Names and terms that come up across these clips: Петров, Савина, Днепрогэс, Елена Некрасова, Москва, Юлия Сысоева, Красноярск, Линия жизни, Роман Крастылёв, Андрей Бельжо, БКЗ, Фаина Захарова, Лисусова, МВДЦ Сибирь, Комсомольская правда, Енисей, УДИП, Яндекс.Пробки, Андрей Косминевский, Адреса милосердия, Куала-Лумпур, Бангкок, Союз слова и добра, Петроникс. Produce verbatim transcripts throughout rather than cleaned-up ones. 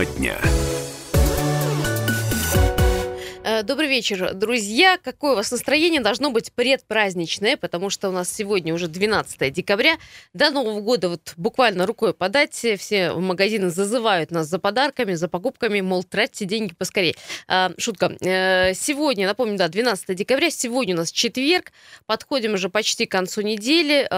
Тема дня. Добрый вечер, друзья. Какое у вас настроение? Должно быть предпраздничное, потому что у нас сегодня уже двенадцатое декабря. До Нового года вот буквально рукой подать. Все магазины зазывают нас за подарками, за покупками, мол, тратьте деньги поскорее. Шутка. Сегодня, напомню, да, двенадцатое декабря. Сегодня у нас четверг. Подходим уже почти к концу недели.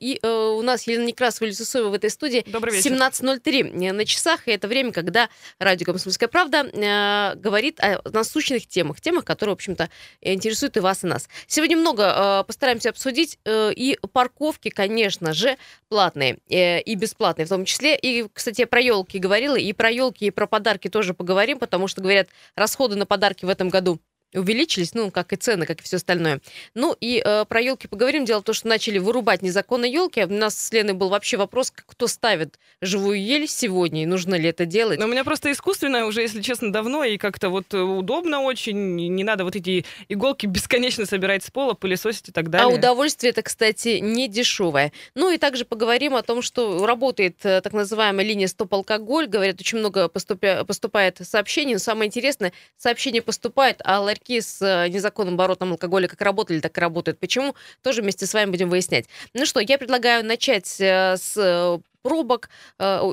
И у нас Елена Некрасова и Лисусова в этой студии. Добрый вечер. семнадцать ноль три на часах. И это время, когда радио «Комсомольская правда» говорит о насущных темах. Темах, темах, которые, в общем-то, интересуют и вас, и нас. Сегодня много э, постараемся обсудить. Э, и парковки, конечно же, платные э, и бесплатные в том числе. И, кстати, я про елки говорила, и про елки, и про подарки тоже поговорим, потому что, говорят, расходы на подарки в этом году увеличились, ну, как и цены, как и все остальное. Ну, и э, про елки поговорим. Дело в том, что начали вырубать незаконно елки. У нас с Леной был вообще вопрос, кто ставит живую ель сегодня, и нужно ли это делать. Но у меня просто искусственная уже, если честно, давно, и как-то вот удобно очень, не надо вот эти иголки бесконечно собирать с пола, пылесосить и так далее. А удовольствие это, кстати, не дешевое. Ну, и также поговорим о том, что работает э, так называемая линия «Стоп-алкоголь». Говорят, очень много поступя... поступает сообщений, но самое интересное, сообщение поступает о ларьке с незаконным оборотом алкоголя, как работали, так и работают. Почему? Тоже вместе с вами будем выяснять. Ну что, я предлагаю начать с пробок. Да,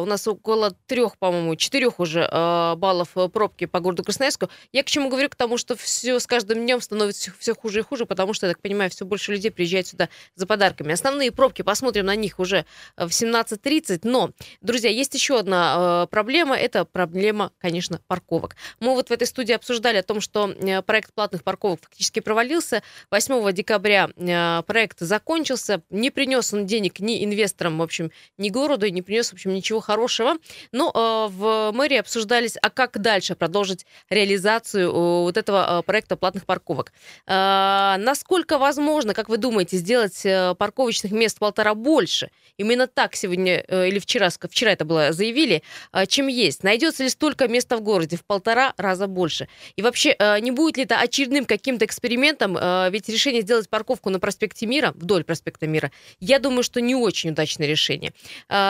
у нас около трех, по-моему, четырех уже баллов пробки по городу Красноярску. Я к чему говорю? К тому, что все с каждым днем становится все хуже и хуже, потому что, я так понимаю, все больше людей приезжают сюда за подарками. Основные пробки, посмотрим на них уже в семнадцать тридцать. Но, друзья, есть еще одна проблема. Это проблема, конечно, парковок. Мы вот в этой студии обсуждали о том, что проект платных парковок фактически провалился. восьмого декабря проект закончился. Не принес он денег ни инвесторам, в общем, ни городу, и не принес, в общем, ничего хорошего. Но э, в мэрии обсуждались, а как дальше продолжить реализацию э, вот этого э, проекта платных парковок. Э, насколько возможно, как вы думаете, сделать э, парковочных мест в полтора больше? Именно так сегодня э, или вчера, вчера это было, заявили, э, чем есть. Найдется ли столько места в городе в полтора раза больше? И вообще, э, не будет ли это очередным каким-то экспериментом? Э, ведь решение сделать парковку на проспекте Мира, вдоль проспекта Мира, я думаю, что не очень удачное решение.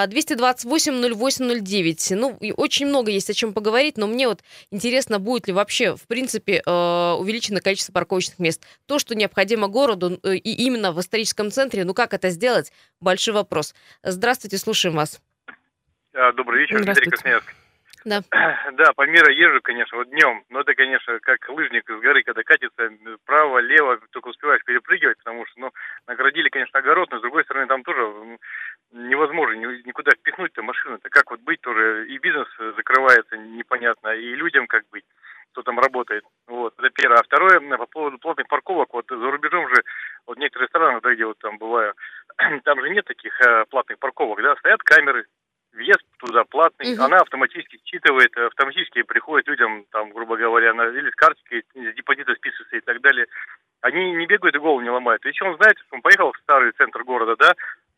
двести двадцать восемь ноль восемь ноль девять. Ну, и очень много есть о чем поговорить, но мне вот интересно, будет ли вообще, в принципе, увеличено количество парковочных мест. То, что необходимо городу, и именно в историческом центре, ну, как это сделать, большой вопрос. Здравствуйте, слушаем вас. Добрый вечер, Андрей Косминевский. Да. Да, по Миру езжу, конечно, вот днем, но это, конечно, как лыжник из горы, когда катится право, лево, только успеваешь перепрыгивать, потому что, ну, наградили, конечно, огород, но, с другой стороны, там тоже невозможно никуда впихнуть-то машину-то, как вот быть тоже, и бизнес закрывается непонятно, и людям как быть, кто там работает, вот, это первое. А второе, по поводу платных парковок, вот за рубежом же, вот в некоторых странах, да, где вот там бываю, там же нет таких э, платных парковок, да, стоят камеры, въезд туда платный, угу. Она автоматически считывает, автоматически приходит людям, там, грубо говоря, на, или с карточкой, с депозита списывается и так далее. Они не бегают и голову не ломают. Если он знает, что он поехал в старый центр города, да,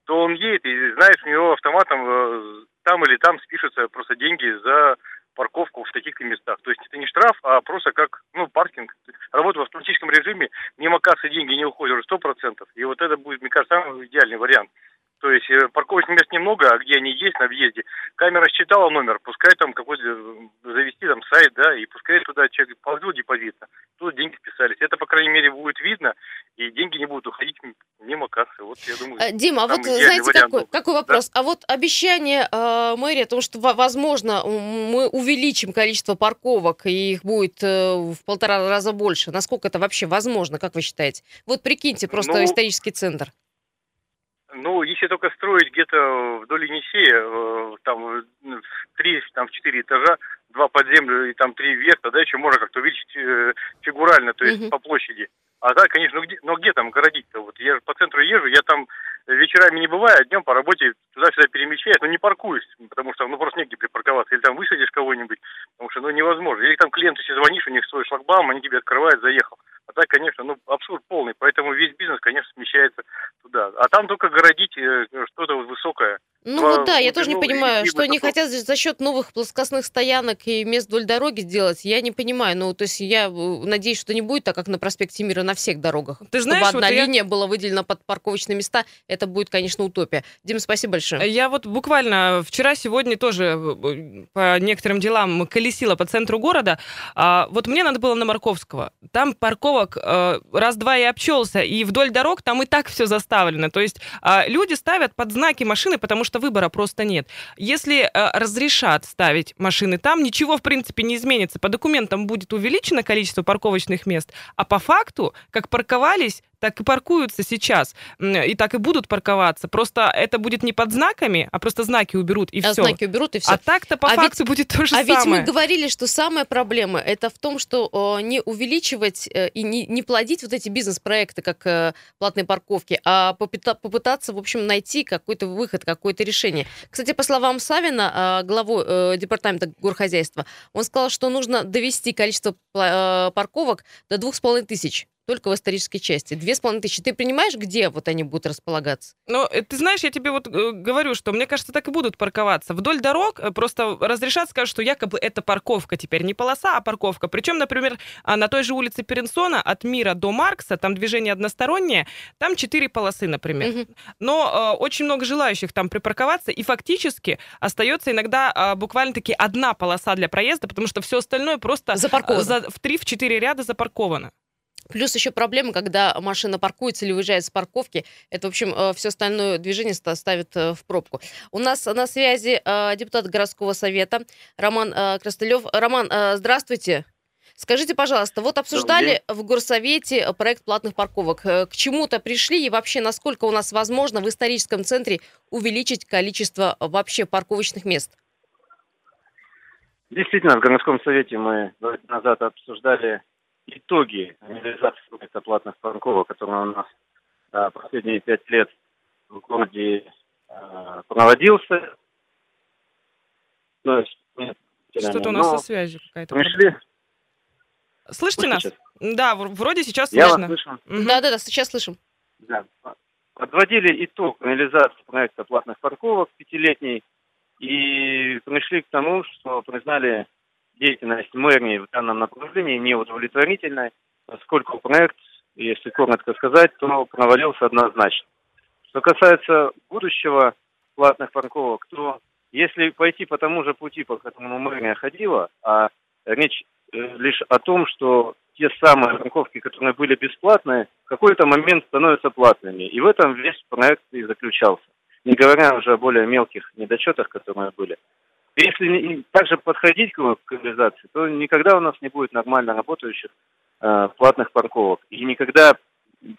то он едет и, знаешь, у него автоматом там или там спишутся просто деньги за парковку в таких-то местах. То есть это не штраф, а просто как, ну, паркинг. Работа в автоматическом режиме, мимо кассы деньги не уходят уже сто процентов. И вот это будет, мне кажется, самый идеальный вариант. То есть парковочных мест немного, а где они есть на въезде, камера считала номер, пускай там какой-то завести там сайт, да, и пускай туда человек положил депозит, тут деньги списались. Это, по крайней мере, будет видно, и деньги не будут уходить мимо кассы. Вот, я думаю, Дима, а вот знаете, какой, какой вопрос? Да? А вот обещание э, мэрии о том, что, возможно, мы увеличим количество парковок, и их будет э, в полтора раза больше. Насколько это вообще возможно, как вы считаете? Вот прикиньте, просто ну... исторический центр. Ну, если только строить где-то вдоль Енисея, там, в три, там, в четыре этажа, два под землю и там три вверх, тогда еще можно как-то увеличить фигурально, то есть mm-hmm. по площади. А так, конечно, ну где, ну, где там городить-то? Вот я же по центру езжу, я там вечерами не бываю, а днем по работе туда-сюда перемещаюсь, но не паркуюсь, потому что, ну, просто негде припарковаться. Или там высадишь кого-нибудь, потому что, ну, невозможно. Или там клиенту если звонишь, у них свой шлагбаум, они тебе открывают, заехал. А так, конечно, ну, абсурд полный, поэтому весь бизнес, конечно, смещается туда. А там только городить что-то вот высокое. Ну, Ну вот да, я тоже не понимаю, что они хотят за счет новых плоскостных стоянок и мест вдоль дороги делать, я не понимаю. Ну, то есть я надеюсь, что не будет так, как на проспекте Мира на всех дорогах. Ты знаешь, чтобы одна вот линия я... была выделена под парковочные места, это будет, конечно, утопия. Дим, спасибо большое. Я вот буквально вчера, сегодня тоже по некоторым делам колесила по центру города. Вот мне надо было на Марковского. Там парковок раз-два и обчелся, и вдоль дорог там и так все заставлено. То есть люди ставят под знаки машины, потому что выбора просто нет. Если разрешат ставить машины там, ничего, в принципе, не изменится. По документам будет увеличено количество парковочных мест, а по факту, как парковались, так и паркуются сейчас, и так и будут парковаться. Просто это будет не под знаками, а просто знаки уберут, и а все. Знаки уберут, и все. А так-то по а факту ведь, будет то же а самое. А ведь мы говорили, что самая проблема это в том, что э, не увеличивать э, и не, не плодить вот эти бизнес-проекты, как э, платные парковки, а попыта- попытаться, в общем, найти какой-то выход, какое-то решение. Кстати, по словам Савина, э, главы э, департамента горхозяйства, он сказал, что нужно довести количество э, парковок до двух с половиной тысяч. Только в исторической части. Две с половиной тысячи. Ты понимаешь, где вот они будут располагаться? Ну, ты знаешь, я тебе вот говорю, что, мне кажется, так и будут парковаться. Вдоль дорог просто разрешат, скажут, что якобы это парковка теперь. Не полоса, а парковка. Причем, например, на той же улице Перенсона от Мира до Маркса, там движение одностороннее, там четыре полосы, например. Угу. Но э, очень много желающих там припарковаться, и фактически остается иногда э, буквально-таки одна полоса для проезда, потому что все остальное просто запарковано. За, в три-четыре ряда запарковано. Плюс еще проблема, когда машина паркуется или уезжает с парковки. Это, в общем, все остальное движение ставит в пробку. У нас на связи депутат городского совета Роман Крастылёв. Роман, здравствуйте. Скажите, пожалуйста, вот обсуждали в горсовете проект платных парковок. К чему-то пришли и вообще, насколько у нас возможно в историческом центре увеличить количество вообще парковочных мест? Действительно, в городском совете мы два дня назад обсуждали итоги реализации проекта платных парковок, который у нас а, последние пять лет в городе а, проводился. Но, нет, Что-то у нас но... со связью какая-то. Пришли? Слышите Вы нас? Сейчас? Да, вроде сейчас Я слышно. Вас слышу. Да-да-да, сейчас слышим. Да. Подводили итог реализации проекта платных парковок пятилетней и пришли к тому, что признали деятельность мэрии в данном направлении неудовлетворительная, поскольку проект, если коротко сказать, то провалился однозначно. Что касается будущего платных парковок, то если пойти по тому же пути, по которому мэрия ходила, а речь лишь о том, что те самые парковки, которые были бесплатные, в какой-то момент становятся платными. И в этом весь проект и заключался. Не говоря уже о более мелких недочетах, которые были. Если также подходить к локализации, то никогда у нас не будет нормально работающих э, платных парковок. И никогда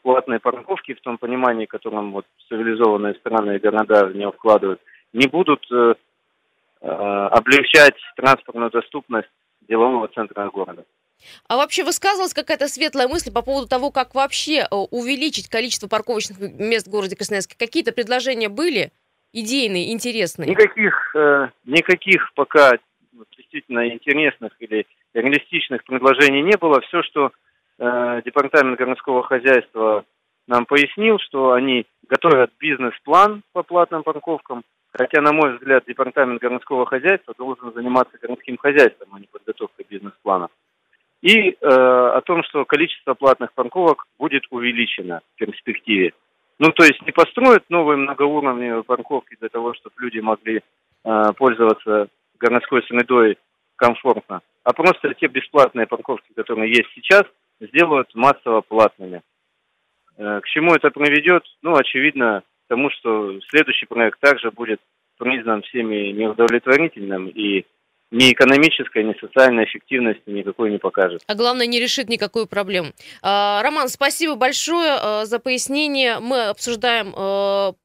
платные парковки, в том понимании, в котором вот цивилизованные страны и города в нее вкладывают, не будут э, э, облегчать транспортную доступность делового центра города. А вообще высказывалась какая-то светлая мысль по поводу того, как вообще увеличить количество парковочных мест в городе Красноярске? Какие-то предложения были? Идейные, интересные? Никаких, э, никаких пока действительно интересных или реалистичных предложений не было. Все, что э, департамент городского хозяйства нам пояснил, что они готовят бизнес-план по платным парковкам, хотя, на мой взгляд, департамент городского хозяйства должен заниматься городским хозяйством, а не подготовкой бизнес-плана. И э, о том, что количество платных парковок будет увеличено в перспективе. Ну, то есть не построят новые многоуровневые парковки для того, чтобы люди могли э, пользоваться городской средой комфортно, а просто те бесплатные парковки, которые есть сейчас, сделают массово платными. Э, к чему это приведет? Ну, очевидно, к тому, что следующий проект также будет признан всеми неудовлетворительным, и ни экономической, ни социальной эффективности никакой не покажет. А главное, не решит никакую проблему. Роман, спасибо большое за пояснение. Мы обсуждаем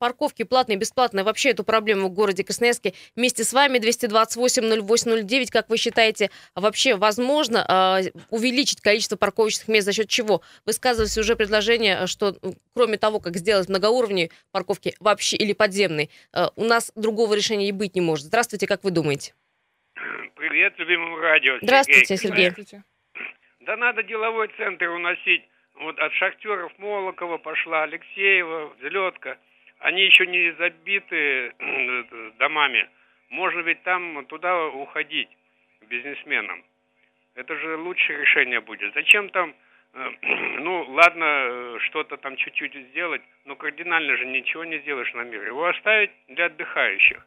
парковки платные, бесплатные, вообще эту проблему в городе Красноярске. Вместе с вами двести двадцать восемь ноль восемь ноль девять. Как вы считаете, вообще возможно увеличить количество парковочных мест за счет чего? Высказывались уже предложения, что кроме того, как сделать многоуровневые парковки вообще или подземные, у нас другого решения и быть не может. Здравствуйте, как вы думаете? Привет, любимому радио. Сергей. Здравствуйте, Сергей. Здравствуйте. Да надо деловой центр уносить. Вот от шахтеров Молокова пошла, Алексеева, Взлетка. Они еще не забиты домами. Можно ведь там туда уходить бизнесменам. Это же лучшее решение будет. Зачем там, ну ладно, что-то там чуть-чуть сделать, но кардинально же ничего не сделаешь на мире. Его оставить для отдыхающих,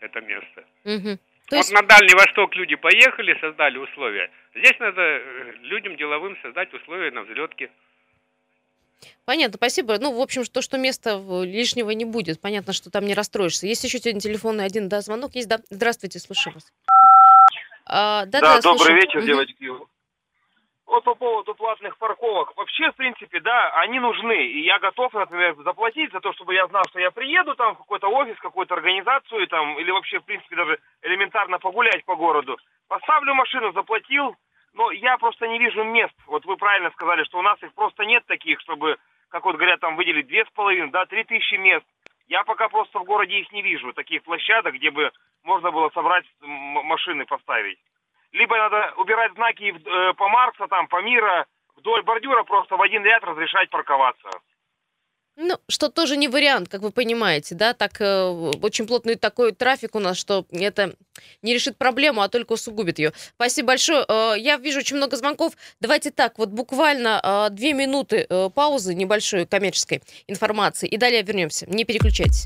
это место. Угу. То есть... Вот на Дальний Восток люди поехали, создали условия. Здесь надо людям деловым создать условия на взлетке. Понятно, спасибо. Ну, в общем, то, что места лишнего не будет. Понятно, что там не расстроишься. Есть еще сегодня телефонный один, да, звонок есть, да. Здравствуйте, слушаю вас. А, да, да, да, добрый слушаю. Вечер, девочки. Угу. Вот по поводу платных парковок. Вообще, в принципе, да, они нужны. И я готов, например, заплатить за то, чтобы я знал, что я приеду там в какой-то офис, какую-то организацию там, или вообще, в принципе, даже элементарно погулять по городу. Поставлю машину, заплатил, но я просто не вижу мест. Вот вы правильно сказали, что у нас их просто нет таких, чтобы, как вот говорят, там выделить две с половиной, да, три тысячи мест. Я пока просто в городе их не вижу, таких площадок, где бы можно было собрать машины, поставить. Либо надо убирать знаки по Маркса, там, по Мира, вдоль бордюра просто в один ряд разрешать парковаться. Ну, что тоже не вариант, как вы понимаете, да, так э, очень плотный такой трафик у нас, что это не решит проблему, а только усугубит ее. Спасибо большое. Э, я вижу очень много звонков. Давайте так, вот буквально э, две минуты э, паузы небольшой коммерческой информации, и далее вернемся. Не переключайтесь.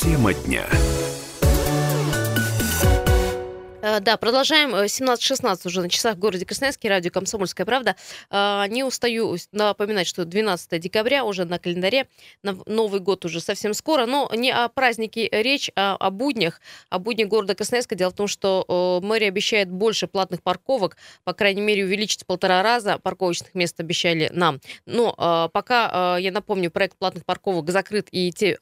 Тема дня. Да, продолжаем. семнадцать шестнадцать уже на часах в городе Красноярске. Радио «Комсомольская правда». Не устаю напоминать, что двенадцатого декабря уже на календаре. Новый год уже совсем скоро. Но не о празднике речь, а о буднях. О буднях города Красноярска. Дело в том, что мэрия обещает больше платных парковок. По крайней мере, увеличить в полтора раза парковочных мест обещали нам. Но пока, я напомню, проект платных парковок закрыт. И те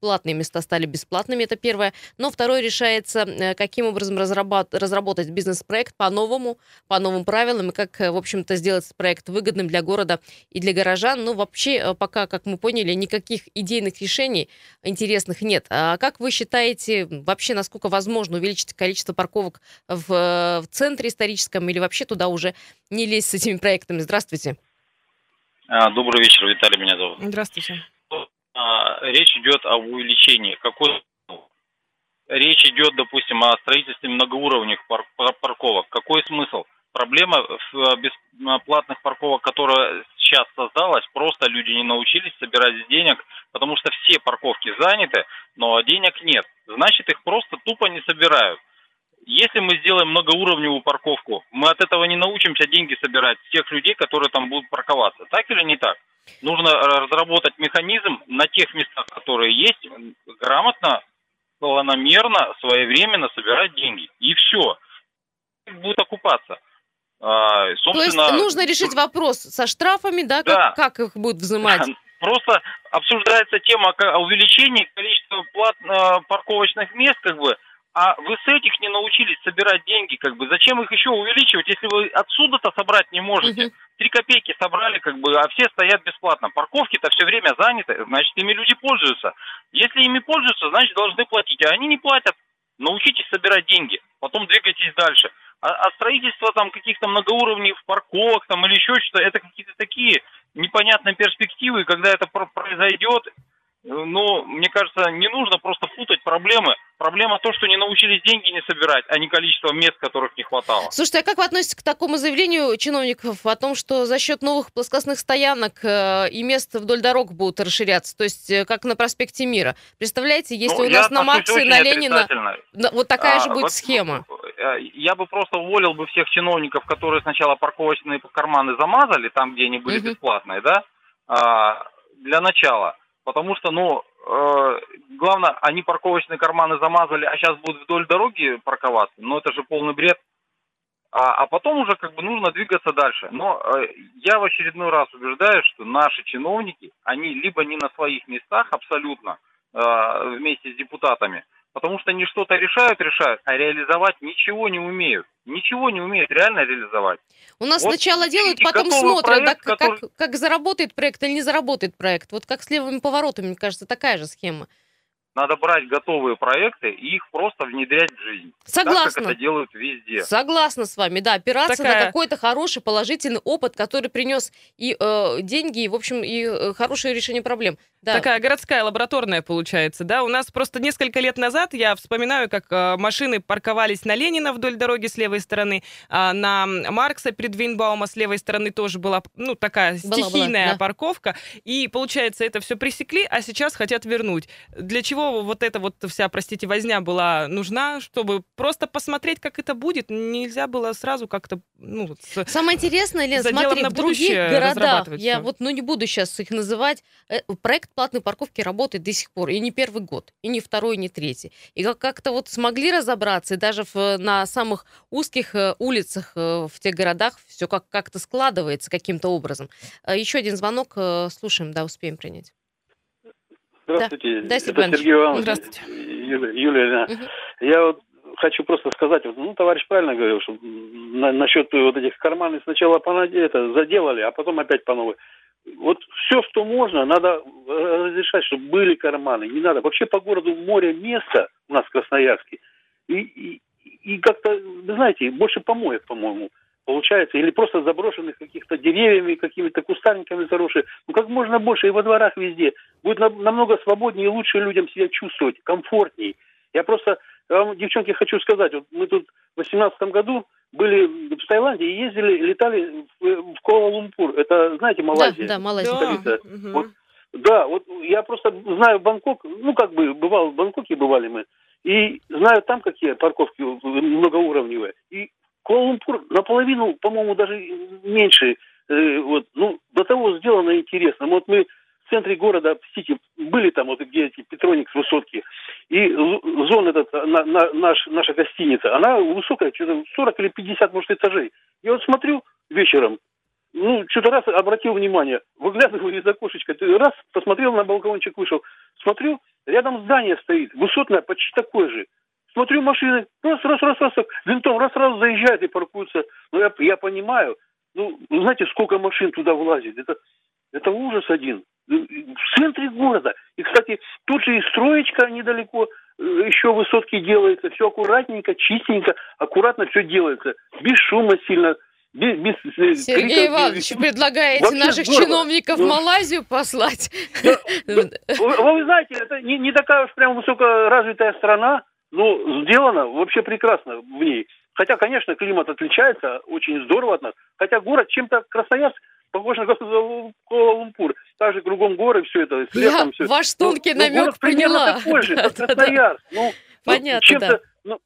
платные места стали бесплатными. Это первое. Но второе решается, каким образом разработать разработать бизнес-проект по-новому, по новым правилам, и как, в общем-то, сделать проект выгодным для города и для горожан. Ну, вообще, пока, как мы поняли, никаких идейных решений интересных нет. А как вы считаете, вообще, насколько возможно увеличить количество парковок в, в центре историческом или вообще туда уже не лезть с этими проектами? Здравствуйте. Добрый вечер, Виталий меня зовут. Здравствуйте. Речь идет об увеличении. Какой Речь идет, допустим, о строительстве многоуровневых пар- пар- парковок. Какой смысл? Проблема в бесплатных парковок, которая сейчас создалась, просто люди не научились собирать денег, потому что все парковки заняты, но денег нет. Значит, их просто тупо не собирают. Если мы сделаем многоуровневую парковку, мы от этого не научимся деньги собирать с тех людей, которые там будут парковаться. Так или не так? Нужно разработать механизм на тех местах, которые есть, грамотно, планомерно, своевременно собирать деньги. И все. Будет окупаться. А, собственно... То есть нужно решить вопрос со штрафами, да? Да. Как, как их будут взимать? Просто обсуждается тема о увеличении количества плат, парковочных мест, как бы, а вы с этих не научились собирать деньги, как бы. Зачем их еще увеличивать, если вы отсюда-то собрать не можете? Три угу. копейки собрали, как бы, а все стоят бесплатно. Парковки-то все время заняты, значит, ими люди пользуются. Если ими пользуются, значит, должны платить. А они не платят. Научитесь собирать деньги, потом двигайтесь дальше. А, а строительство там каких-то многоуровневых парковок там или еще что-то, это какие-то такие непонятные перспективы. И когда это произойдет... Ну, мне кажется, не нужно просто путать проблемы. Проблема в том, что не научились деньги не собирать, а не количество мест, которых не хватало. Слушайте, а как вы относитесь к такому заявлению чиновников о том, что за счет новых плоскостных стоянок и мест вдоль дорог будут расширяться? То есть, как на проспекте Мира. Представляете, если ну, у нас на Маркса и на Ленина вот такая а, же будет вот, схема. Я бы просто уволил бы всех чиновников, которые сначала парковочные карманы замазали, там, где они были угу. бесплатные, да, а, для начала. Потому что, ну, э, главное, они парковочные карманы замазали, а сейчас будут вдоль дороги парковаться. Но это же полный бред. А, а потом уже как бы нужно двигаться дальше. Но э, я в очередной раз убеждаюсь, что наши чиновники, они либо не на своих местах абсолютно э, вместе с депутатами, потому что они что-то решают, решают, а реализовать ничего не умеют. Ничего не умеют реально реализовать. У нас вот сначала делают, потом смотрят, проект, да, который... как, как заработает проект или не заработает проект. Вот как с левыми поворотами, мне кажется, такая же схема. Надо брать готовые проекты и их просто внедрять в жизнь. Согласна. Так, как это делают везде. Согласна с вами, да. Опираться Такая... на какой-то хороший, положительный опыт, который принес и э, деньги, и, в общем, и э, хорошее решение проблем. Да. Такая городская лабораторная получается, да. У нас просто несколько лет назад, я вспоминаю, как э, машины парковались на Ленина вдоль дороги с левой стороны, а на Маркса перед Вейнбаума с левой стороны тоже была, ну, такая была, стихийная была, да. парковка. И, получается, это все пресекли, а сейчас хотят вернуть. Для чего вот эта вот вся, простите, возня была нужна, чтобы просто посмотреть, как это будет. Нельзя было сразу как-то, ну, самое интересное, Лен, смотри, в других городах, я вот, ну, не буду сейчас их называть, проект платной парковки работает до сих пор, и не первый год, и не второй, и не третий. И как-то вот смогли разобраться, и даже в, на самых узких улицах в тех городах все как- как-то складывается каким-то образом. Еще один звонок, слушаем, да, успеем принять. Здравствуйте, да. это да, Сергей Иванович, Здравствуйте. Юлия, Юлия угу. Я вот хочу просто сказать, ну, товарищ правильно говорил, что на, насчет вот этих карманных сначала понаде, это, заделали, а потом опять по новой. Вот все, что можно, надо разрешать, чтобы были карманы, не надо. Вообще по городу море места у нас в Красноярске, и, и, и как-то, вы знаете, больше помоек, по-моему, получается, или просто заброшенных каких-то деревьями, какими-то кустарниками заросшие. Ну, как можно больше, и во дворах везде. Будет намного свободнее и лучше людям себя чувствовать, комфортней. Я просто вам, девчонки, хочу сказать, вот мы тут в восемнадцатом году были в Таиланде и ездили, летали в, в Куала-Лумпур. Это, знаете, Малайзия. Да, да, Малайзия. Да. Угу. Вот, да, вот я просто знаю Бангкок, ну, как бы, бывал в Бангкоке, бывали мы, и знаю там, какие парковки многоуровневые. И Куала-Лумпур наполовину, по-моему, даже меньше, э, вот, ну, до того сделано интересно. Вот мы в центре города, в Сити, были там, вот где эти Петроникс, высотки, и зон этот, на, на, наш, наша гостиница, она высокая, что-то сорок или пятьдесят, может, этажей. Я вот смотрю вечером, ну, что-то раз обратил внимание, выглядываю из окошечка, раз, посмотрел на балкончик, вышел, смотрю, рядом здание стоит, высотное, почти такое же. Смотрю машины, раз, раз, раз, раз, винтом, раз, раз заезжают и паркуются. Ну, я, я понимаю, ну, знаете, сколько машин туда влазит, это, это ужас один. В центре города. И, кстати, тут же и строечка недалеко, еще высотки делается, все аккуратненько, чистенько, аккуратно все делается, без шума сильно. Без, без, Сергей крика, Иванович, без... предлагаете вообще наших здорово. Чиновников в Малайзию послать? Да, вы, вы знаете, это не, не такая уж прям высокоразвитая страна, но сделано вообще прекрасно в ней. Хотя, конечно, климат отличается очень здорово от нас. Хотя город чем-то Красноярск похож на Куала-Лумпур. Также кругом горы, все это. Лесом, все. Я ваш тонкий ну, намек поняла. Такой же, как Красноярск. Ну, понятно, чем-то, да. Ну...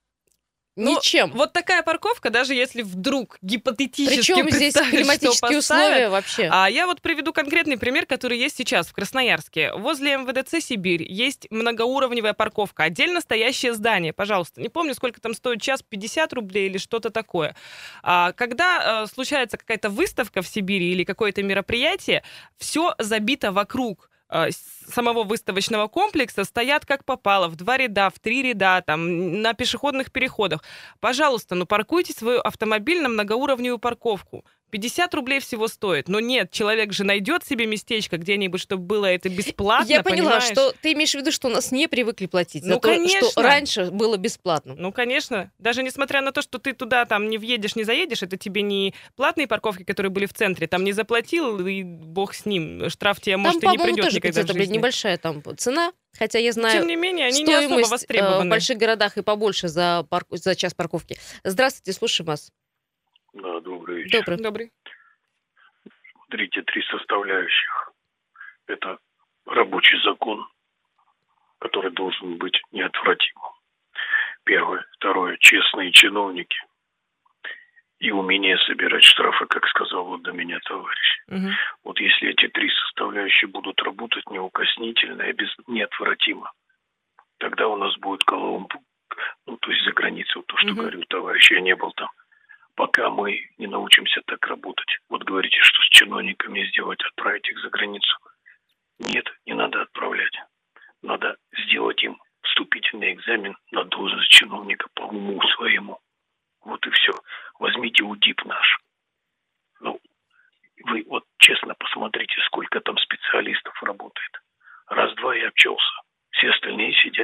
Ничем. Вот такая парковка, даже если вдруг гипотетически Причем здесь климатические условия вообще. А я вот приведу конкретный пример, который есть сейчас в Красноярске. Возле МВДЦ Сибирь есть многоуровневая парковка, отдельно стоящее здание. Пожалуйста, не помню, сколько там стоит час, пятьдесят рублей или что-то такое. А когда э, случается какая-то выставка в Сибири или какое-то мероприятие, все забито вокруг самого выставочного комплекса, стоят как попало, в два ряда, в три ряда, там, на пешеходных переходах. Пожалуйста, ну паркуйте свой автомобиль на многоуровневую парковку. пятьдесят рублей всего стоит. Но нет, человек же найдет себе местечко где-нибудь, чтобы было это бесплатно. Я поняла, понимаешь? Что ты имеешь в виду, что у нас не привыкли платить ну, за конечно. То, что раньше было бесплатно. Ну, конечно. Даже несмотря на то, что ты туда там не въедешь, не заедешь, это тебе не платные парковки, которые были в центре, там не заплатил, и бог с ним. Штраф тебе, может, там, и не придет никогда в жизни. Там, небольшая там цена. Хотя я знаю, тем не менее, они не особо востребованы в больших городах и побольше за, парк... за час парковки. Здравствуйте, слушаем вас. Да, добрый вечер. Добрый. Добрый. Смотрите, три составляющих. Это рабочий закон, который должен быть неотвратимым. Первое. Второе. Честные чиновники. И умение собирать штрафы, как сказал вот до меня товарищ. Угу. Вот если эти три составляющие будут работать неукоснительно и без... неотвратимо, тогда у нас будет Куала-Лумпур, ну, то есть за границей, вот то, что угу. говорил товарищ, я не был там. Пока мы не научимся так работать. Вот говорите, что с чиновниками сделать, отправить их за границу. Нет, не надо отправлять. Надо сделать им вступительный экзамен на должность чиновника по уму своему. Вот и все. Возьмите УДИП наш. Ну, вы вот честно посмотрите, сколько там специалистов работает. Раз-два и общался. Все остальные сидят.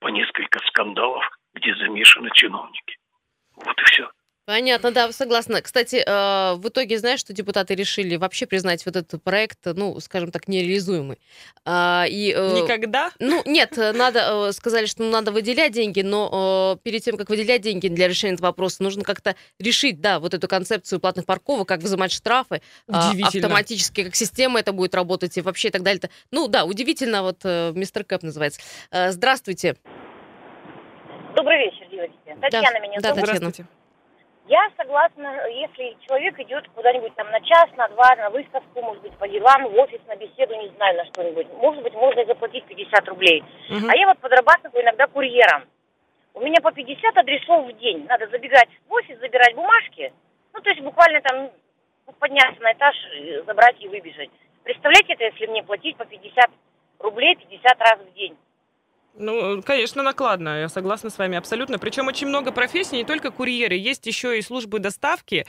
по несколько скандалов, где замешаны чиновники. Вот и все. Понятно, да, согласна. Кстати, э, в итоге, знаешь, что депутаты решили вообще признать вот этот проект, ну, скажем так, нереализуемый. А, и, э, Никогда? Ну, нет, надо, э, сказали, что надо выделять деньги, но э, перед тем, как выделять деньги для решения этого вопроса, нужно как-то решить, да, вот эту концепцию платных парковок, как взимать штрафы, э, автоматически, как система это будет работать и вообще и так далее. Ну, да, удивительно, вот э, мистер Кэп называется. Э, здравствуйте. Добрый вечер, девочки. Татьяна да. меня зовут. Да, здравствуйте. Я согласна, если человек идет куда-нибудь там на час, на два, на выставку, может быть, по делам, в офис, на беседу, не знаю, на что-нибудь. Может быть, можно и заплатить пятьдесят рублей. Угу. А я вот подрабатываю иногда курьером. У меня по пятьдесят адресов в день. Надо забегать в офис, забирать бумажки. Ну, то есть буквально там подняться на этаж, забрать и выбежать. Представляете это, если мне платить по пятьдесят рублей пятьдесят раз в день? Ну, конечно, накладно, я согласна с вами абсолютно. Причем очень много профессий, не только курьеры. Есть еще и службы доставки,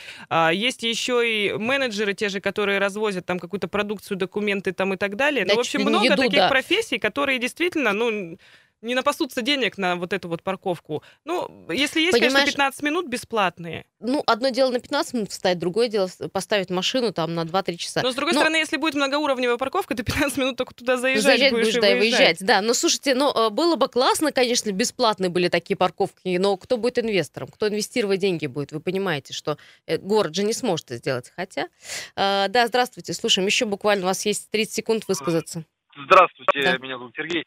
есть еще и менеджеры те же, которые развозят там какую-то продукцию, документы там и так далее. Да, ну, в общем, много еду, таких да. профессий, которые действительно, ну, не напасутся денег на вот эту вот парковку. Ну, если есть, понимаешь, конечно, пятнадцать минут бесплатные. Ну, одно дело на пятнадцать минут встать, другое дело поставить машину там на два-три часа. Но, с другой но... стороны, если будет многоуровневая парковка, ты пятнадцать минут только туда заезжать, заезжать будешь, будешь да, и выезжать. Да, но слушайте, но было бы классно, конечно, бесплатные были такие парковки, но кто будет инвестором? Кто инвестировать деньги будет? Вы понимаете, что город же не сможет это сделать. Хотя, э, да, здравствуйте, слушаем, еще буквально у вас есть тридцать секунд высказаться. Здравствуйте, да. меня зовут Сергей.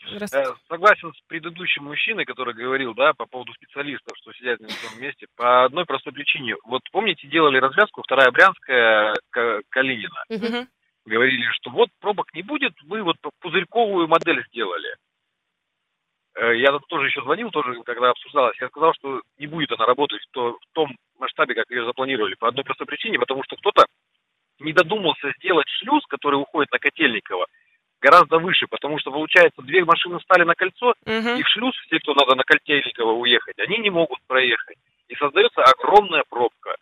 Согласен с предыдущим мужчиной, который говорил, да, по поводу специалистов, что сидят на том месте, по одной простой причине. Вот помните, делали развязку вторая Брянская, Калинина. Угу. Говорили, что вот пробок не будет, вы вот пузырьковую модель сделали. Я тут тоже еще звонил, тоже когда обсуждалось, я сказал, что не будет она работать в том масштабе, как ее запланировали, по одной простой причине, потому что кто-то не додумался сделать шлюз, который уходит на Котельниково, гораздо выше, потому что, получается, две машины встали на кольцо, uh-huh. и в шлюз, все, кто надо на Котельниково уехать, они не могут проехать. И создается огромная пробка.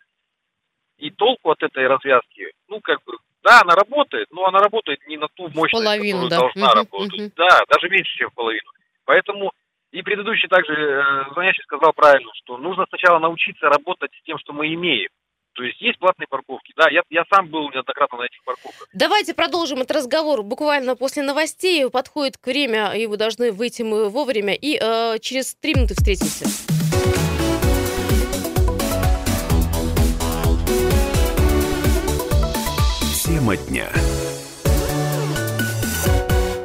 И толку от этой развязки, ну, как бы, да, она работает, но она работает не на ту мощность, половину, которую да. должна uh-huh, работать. Uh-huh. Да, даже меньше, чем в половину. Поэтому, и предыдущий также э, звонящий сказал правильно, что нужно сначала научиться работать с тем, что мы имеем. То есть есть платные парковки. Да, я, я сам был неоднократно на этих парковках. Давайте продолжим этот разговор буквально после новостей. Подходит время, и вы должны выйти мы вовремя. И э, через три минуты встретимся. Тема дня.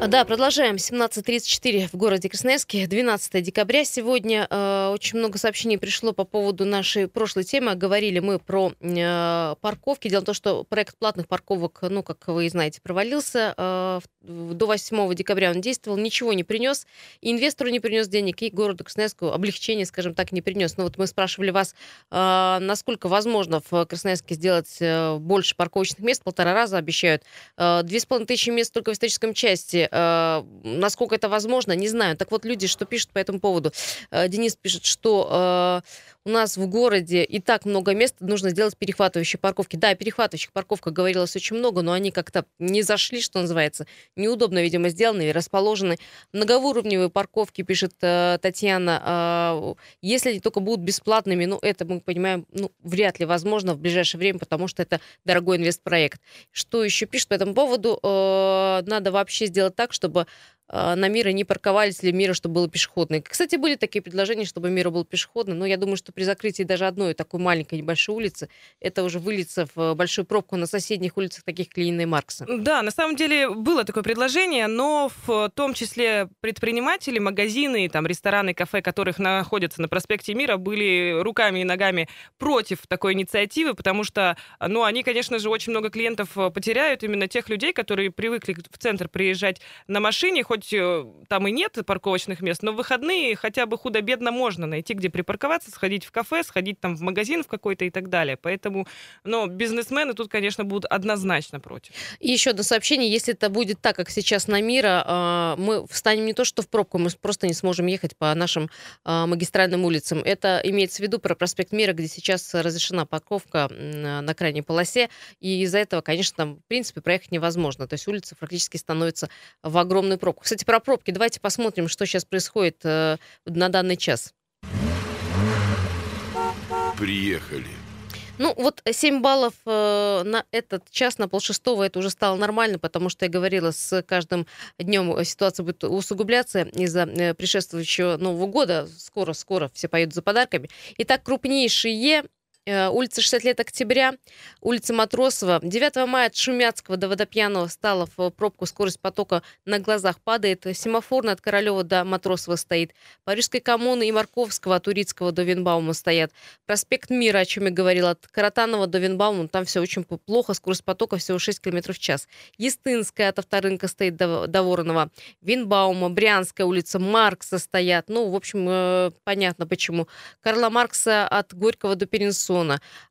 Да, продолжаем. семнадцать тридцать четыре в городе Красноярске. двенадцатое декабря. Сегодня э, очень много сообщений пришло по поводу нашей прошлой темы. Говорили мы про э, парковки. Дело в том, что проект платных парковок, ну, как вы знаете, провалился. Э, до восьмого декабря он действовал. Ничего не принес. И инвестору не принес денег, и городу Красноярску облегчение, скажем так, не принес. Но вот мы спрашивали вас, э, насколько возможно в Красноярске сделать э, больше парковочных мест. Полтора раза обещают. Э, две с половиной тысячи мест только в историческом части. Насколько это возможно, не знаю. Так вот, люди, что пишут по этому поводу. Денис пишет, что у нас в городе и так много мест, нужно сделать перехватывающие парковки. Да, о перехватывающих парковках говорилось очень много, но они как-то не зашли, что называется. Неудобно, видимо, сделаны и расположены. Многоуровневые парковки, пишет Татьяна, если они только будут бесплатными, ну, это, мы понимаем, ну, вряд ли возможно в ближайшее время, потому что это дорогой инвестпроект. Что еще пишут по этому поводу? Надо вообще сделать так, чтобы э, на Мира не парковались, или Мира, чтобы было пешеходное. Кстати, были такие предложения, чтобы Мира был пешеходным, но я думаю, что при закрытии даже одной такой маленькой небольшой улицы это уже выльется в большую пробку на соседних улицах, таких как Ленина и Маркса. Да, на самом деле было такое предложение, но в том числе предприниматели, магазины, там, рестораны, кафе, которых находятся на проспекте Мира, были руками и ногами против такой инициативы, потому что, ну, они, конечно же, очень много клиентов потеряют, именно тех людей, которые привыкли в центр приезжать на машине, хоть там и нет парковочных мест, но в выходные хотя бы худо-бедно можно найти, где припарковаться, сходить в кафе, сходить там в магазин в какой-то и так далее. Поэтому, но бизнесмены тут, конечно, будут однозначно против. И еще до сообщения, если это будет так, как сейчас на Мира, мы встанем не то что в пробку, мы просто не сможем ехать по нашим магистральным улицам. Это имеется в виду про проспект Мира, где сейчас разрешена парковка на крайней полосе, и из-за этого, конечно, там, в принципе, проехать невозможно. То есть улица практически становится в огромную пробку. Кстати, про пробки. Давайте посмотрим, что сейчас происходит э, на данный час. Приехали. Ну, вот семь баллов э, на этот час, на полшестого, это уже стало нормально, потому что я говорила, с каждым днем ситуация будет усугубляться из-за э, предшествующего Нового года. Скоро-скоро все поедут за подарками. Итак, крупнейшие... Улица шестьдесят лет октября, улица Матросова. девятого мая от Шумяцкого до Водопьянова стало в пробку. Скорость потока на глазах падает. Семафорная от Королева до Матросова стоит. Парижской коммуны и Марковского от Урицкого до Винбаума стоят. Проспект Мира, о чем я говорила, от Каратанова до Винбаума. Там все очень плохо. Скорость потока всего шесть километров в час. Естинская от Авторынка стоит до, до Воронова. Винбаума, Брянская улица, Маркса стоят. Ну, в общем, понятно почему. Карла Маркса от Горького до Перенсу.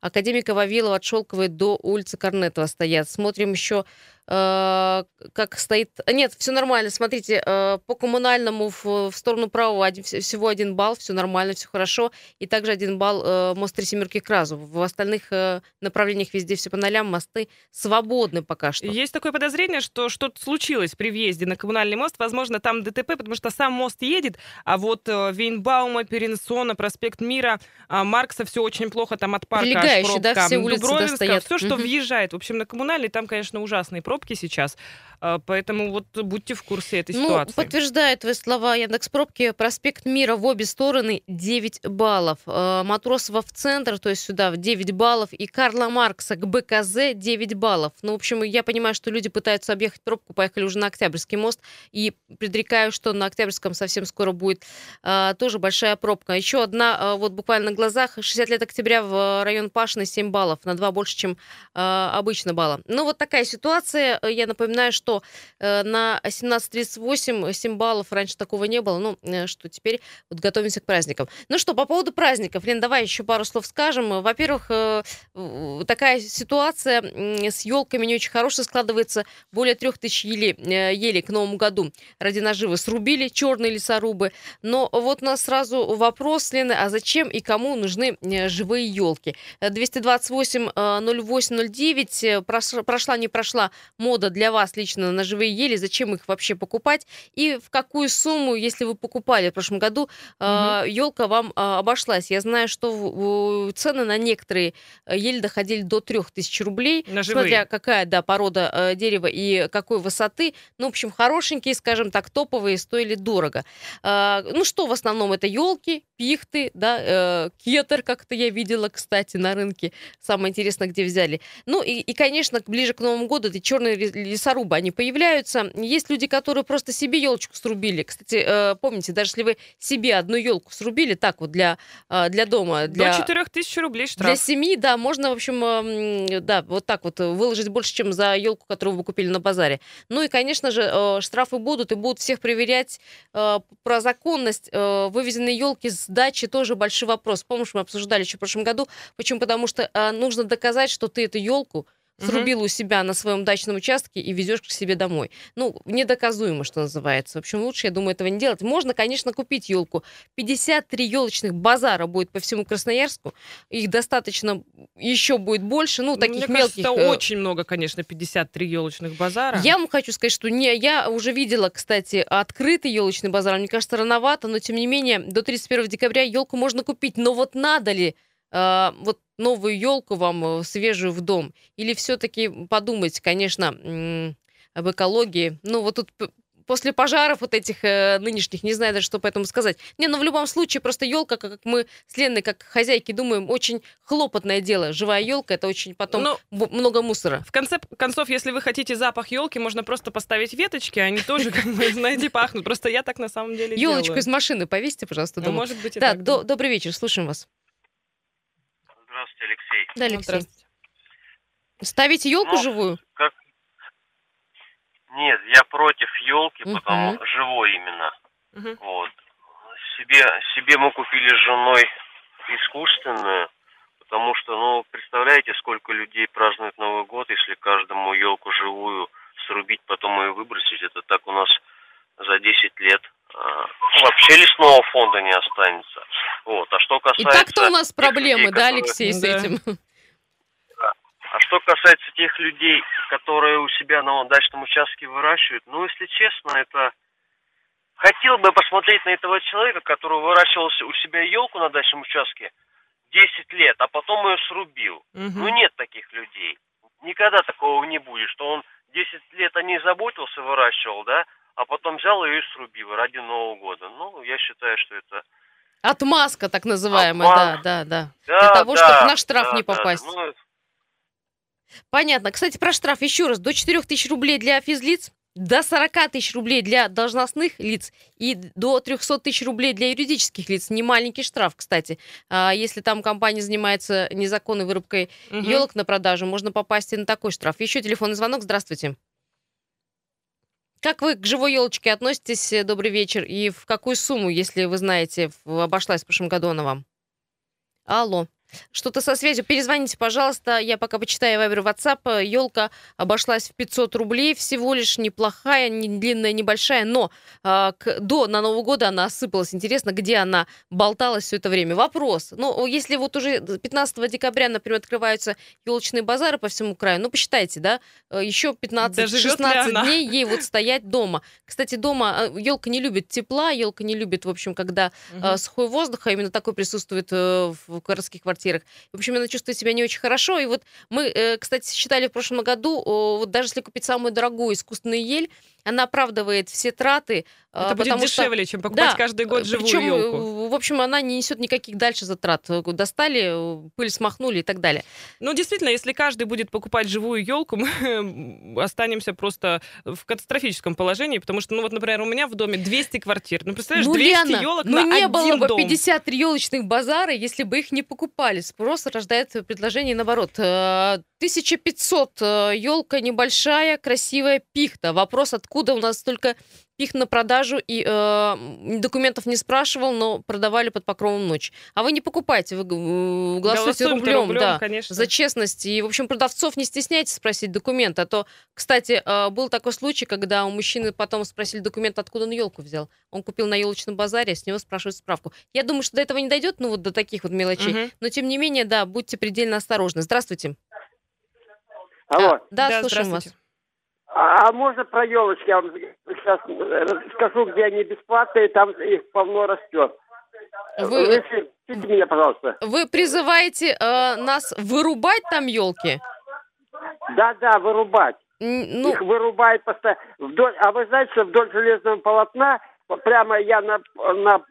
Академика Вавилова от Шелковой до улицы Корнетова стоят. Смотрим еще, э, как стоит... Нет, все нормально, смотрите, э, по коммунальному в, в сторону правого один, всего один балл, все нормально, все хорошо. И также один балл э, мост Три Семерки к Разу. В остальных э, направлениях везде все по нолям, мосты свободны пока что. Есть такое подозрение, что что-то случилось при въезде на коммунальный мост. Возможно, там ДТП, потому что сам мост едет, а вот э, Вейнбаума, Перенсона, проспект Мира, э, Маркса, все очень плохо, там от парка аж пробка, да, все улицы Дубровинска, все, что угу. въезжает. В общем, на коммунальный, там, конечно, ужасные пробки сейчас. Поэтому вот будьте в курсе этой ну, ситуации. Подтверждает твои слова Яндекс.Пробки. Проспект Мира в обе стороны девять баллов. Матросова в центр, то есть сюда в девять баллов. И Карла Маркса к БКЗ девять баллов. Ну, в общем, я понимаю, что люди пытаются объехать пробку, поехали уже на Октябрьский мост. И предрекаю, что на Октябрьском совсем скоро будет а, тоже большая пробка. Еще одна, а, вот буквально на глазах, шестьдесят лет октября в район Пашиной семь баллов. На два больше, чем а, обычно балла. Ну, вот такая ситуация. Я напоминаю, что что на семнадцать тридцать восемь семь баллов, раньше такого не было. Ну, что теперь вот готовимся к праздникам. Ну что, по поводу праздников, Лен, давай еще пару слов скажем. Во-первых, такая ситуация с елками не очень хорошая складывается. Более трех тысяч елей, елей к Новому году ради наживы срубили черные лесорубы. Но вот у нас сразу вопрос, Лена, а зачем и кому нужны живые елки? двести двадцать восемь ноль восемь ноль девять прошла, не прошла мода для вас лично на живые ели, зачем их вообще покупать и в какую сумму, если вы покупали в прошлом году, mm-hmm. елка вам обошлась. Я знаю, что цены на некоторые ели доходили до три тысячи рублей, на живые. Смотря какая, да, порода дерева и какой высоты. Ну, в общем, хорошенькие, скажем так, топовые, стоили дорого. Ну, что в основном? Это елки, пихты, да, кетер, как-то я видела, кстати, на рынке. Самое интересное, где взяли. Ну, и, и конечно, ближе к Новому году это черные лесорубы, они появляются. Есть люди, которые просто себе елочку срубили. Кстати, помните, даже если вы себе одну елку срубили, так вот для, для дома. Для, до четыре тысячи рублей штраф. Для семьи, да, можно, в общем, да, вот так вот выложить больше, чем за елку, которую вы купили на базаре. Ну и, конечно же, штрафы будут, и будут всех проверять про законность. Вывезенные елки с дачи тоже большой вопрос. Помнишь, мы обсуждали еще в прошлом году. Почему? Потому что нужно доказать, что ты эту елку срубил угу. у себя на своем дачном участке и везешь к себе домой. Ну, недоказуемо, что называется. В общем, лучше, я думаю, этого не делать. Можно, конечно, купить елку. пятьдесят три елочных базара будет по всему Красноярску. Их достаточно, еще будет больше. Ну, таких Мне мелких. Кажется, это очень много, конечно, пятьдесят три елочных базара. Я вам хочу сказать, что не, я уже видела, кстати, открытый елочный базар. Мне кажется, рановато, но, тем не менее, до тридцать первого декабря елку можно купить. Но вот надо ли э, вот новую елку вам свежую в дом? Или все-таки подумать, конечно, об экологии? Ну, вот тут после пожаров вот этих э, нынешних, не знаю даже, что по этому сказать. Не, ну в любом случае, просто елка, как мы с Леной, как хозяйки, думаем, очень хлопотное дело. Живая елка, это очень потом Но, б- много мусора. В конце концов, если вы хотите запах елки, можно просто поставить веточки, они тоже, как вы знаете, пахнут. Просто я так на самом деле делаю. Елочку из машины повесьте, пожалуйста, дома. Может быть, и так. Да, добрый вечер, слушаем вас. Здравствуйте, Алексей. Да, Алексей. Здравствуйте. Ставить елку ну, живую? Как... Нет, я против елки, uh-huh. потому что живой именно. Uh-huh. Вот. Себе, себе мы купили с женой искусственную, потому что, ну, представляете, сколько людей празднует Новый год, если каждому елку живую срубить, потом ее выбросить. Это так у нас за десять лет. Вообще лесного фонда не останется. Вот. А что касается... И так-то у нас проблемы, людей, да, которые... Алексей, с да. этим? А что касается тех людей, которые у себя на дачном участке выращивают, ну, если честно, это Хотел бы посмотреть на этого человека, который выращивал у себя елку на дачном участке десять лет, а потом ее срубил. Угу. Ну, нет таких людей. Никогда такого не будет, что он десять лет о ней заботился, выращивал, да, а потом взял ее и срубил ради Нового года. Ну, я считаю, что это... Отмазка, так называемая, Отмаз... да, да, да, да. Для того, да, чтобы на штраф да, не попасть. Да, ну... Понятно. Кстати, про штраф еще раз. До четырех тысяч рублей для физлиц, до сорока тысяч рублей для должностных лиц и до трехсот тысяч рублей для юридических лиц. Не маленький штраф, кстати. А если там компания занимается незаконной вырубкой угу. елок на продажу, можно попасть и на такой штраф. Еще телефонный звонок. Здравствуйте. Как вы к живой елочке относитесь? Добрый вечер. И в какую сумму, если вы знаете, обошлась в прошлом году она вам? Алло. Что-то со связью. Перезвоните, пожалуйста. Я пока почитаю вайбер, ватсап. Елка обошлась в пятьсот рублей. Всего лишь неплохая, не длинная, небольшая. Но э, к, до на Нового года она осыпалась. Интересно, где она болталась все это время. Вопрос. Ну, если вот уже пятнадцатого декабря, например, открываются елочные базары по всему краю, ну, посчитайте, да, еще пятнадцать-шестнадцать дней ей вот стоять дома. Кстати, дома елка не любит тепла, елка не любит, в общем, когда э, сухой воздух, а именно такой присутствует э, в городских квартирах. В общем, она чувствует себя не очень хорошо. И вот мы, кстати, считали в прошлом году, вот даже если купить самую дорогую искусственную ель, она оправдывает все траты. Это будет дешевле, что... чем покупать да. каждый год живую Причем, елку. В общем, она не несет никаких дальше затрат. Достали, пыль смахнули и так далее. Ну, действительно, если каждый будет покупать живую елку, мы останемся просто в катастрофическом положении, потому что, ну вот, например, у меня в доме двести квартир. Ну, представляешь, ну, двести елок ну, на один дом. Ну, не было бы пятьдесят три елочных базара, если бы их не покупали. Спрос рождает предложение наоборот. тысяча пятьсот елка небольшая, красивая пихта. Вопрос, откуда у нас столько пих на продажу, и э, документов не спрашивал, но продавали под покровом ночи. А вы не покупайте, вы э, голосуйте рублем, рублем да, за честность. И, в общем, продавцов не стесняйтесь спросить документы. А то, кстати, э, был такой случай, когда у мужчины потом спросили документ, откуда он елку взял. Он купил на елочном базаре, с него спрашивают справку. Я думаю, что до этого не дойдет, ну вот до таких вот мелочей. Угу. Но, тем не менее, да, будьте предельно осторожны. Здравствуйте. Алло. Да, да, слушаем вас. А можно про елочки? Я вам сейчас расскажу, где они бесплатные, там их полно растет. Вы... Вы... Пишите меня, пожалуйста. Вы призываете э, нас вырубать там елки? Да-да, вырубать. Ну... Их вырубают постоянно. Вдоль... А вы знаете, что вдоль железного полотна, прямо я на, на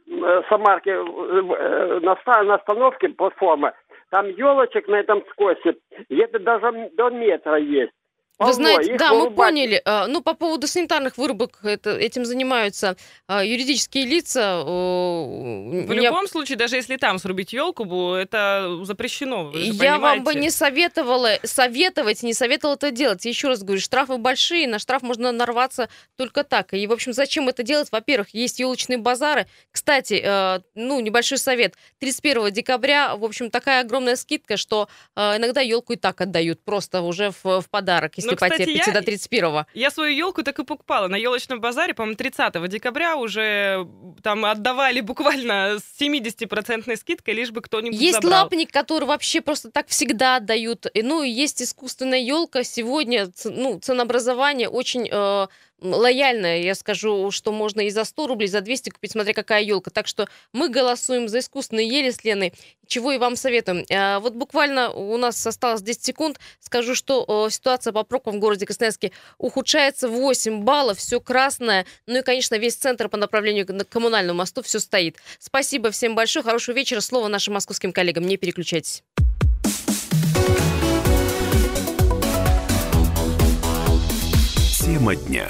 Самарке, на, на остановке платформы, там елочек на этом скосе, где-то даже до метра есть. Вы знаете, да, мы поняли. Ну, по поводу санитарных вырубок, это, этим занимаются юридические лица. В меня... любом случае, даже если там срубить елку, это запрещено. Я понимаете. Вам бы не советовала советовать, не советовала это делать. Я еще раз говорю, штрафы большие, на штраф можно нарваться только так. И, в общем, зачем это делать? Во-первых, есть елочные базары. Кстати, ну, небольшой совет. тридцать первого декабря, в общем, такая огромная скидка, что иногда елку и так отдают просто уже в, в подарок. Ну, кстати, я, до тридцать первого. Я свою елку так и покупала на елочном базаре, по-моему, тридцатого декабря уже там отдавали буквально с семидесятипроцентной скидкой, лишь бы кто-нибудь есть забрал. Есть лапник, который вообще просто так всегда отдают. Ну, и есть искусственная елка. Сегодня ну, ценообразование очень... Э- лояльно, я скажу, что можно и за сто рублей, и за двести купить, смотря какая елка. Так что мы голосуем за искусственные ели с Леной, чего и вам советуем. А вот буквально у нас осталось десять секунд. Скажу, что э, ситуация по пробкам в городе Красноярске ухудшается. восемь баллов, все красное. Ну и, конечно, весь центр по направлению к Коммунальному мосту все стоит. Спасибо всем большое, хорошего вечера. Слово нашим московским коллегам. Не переключайтесь. Тема дня.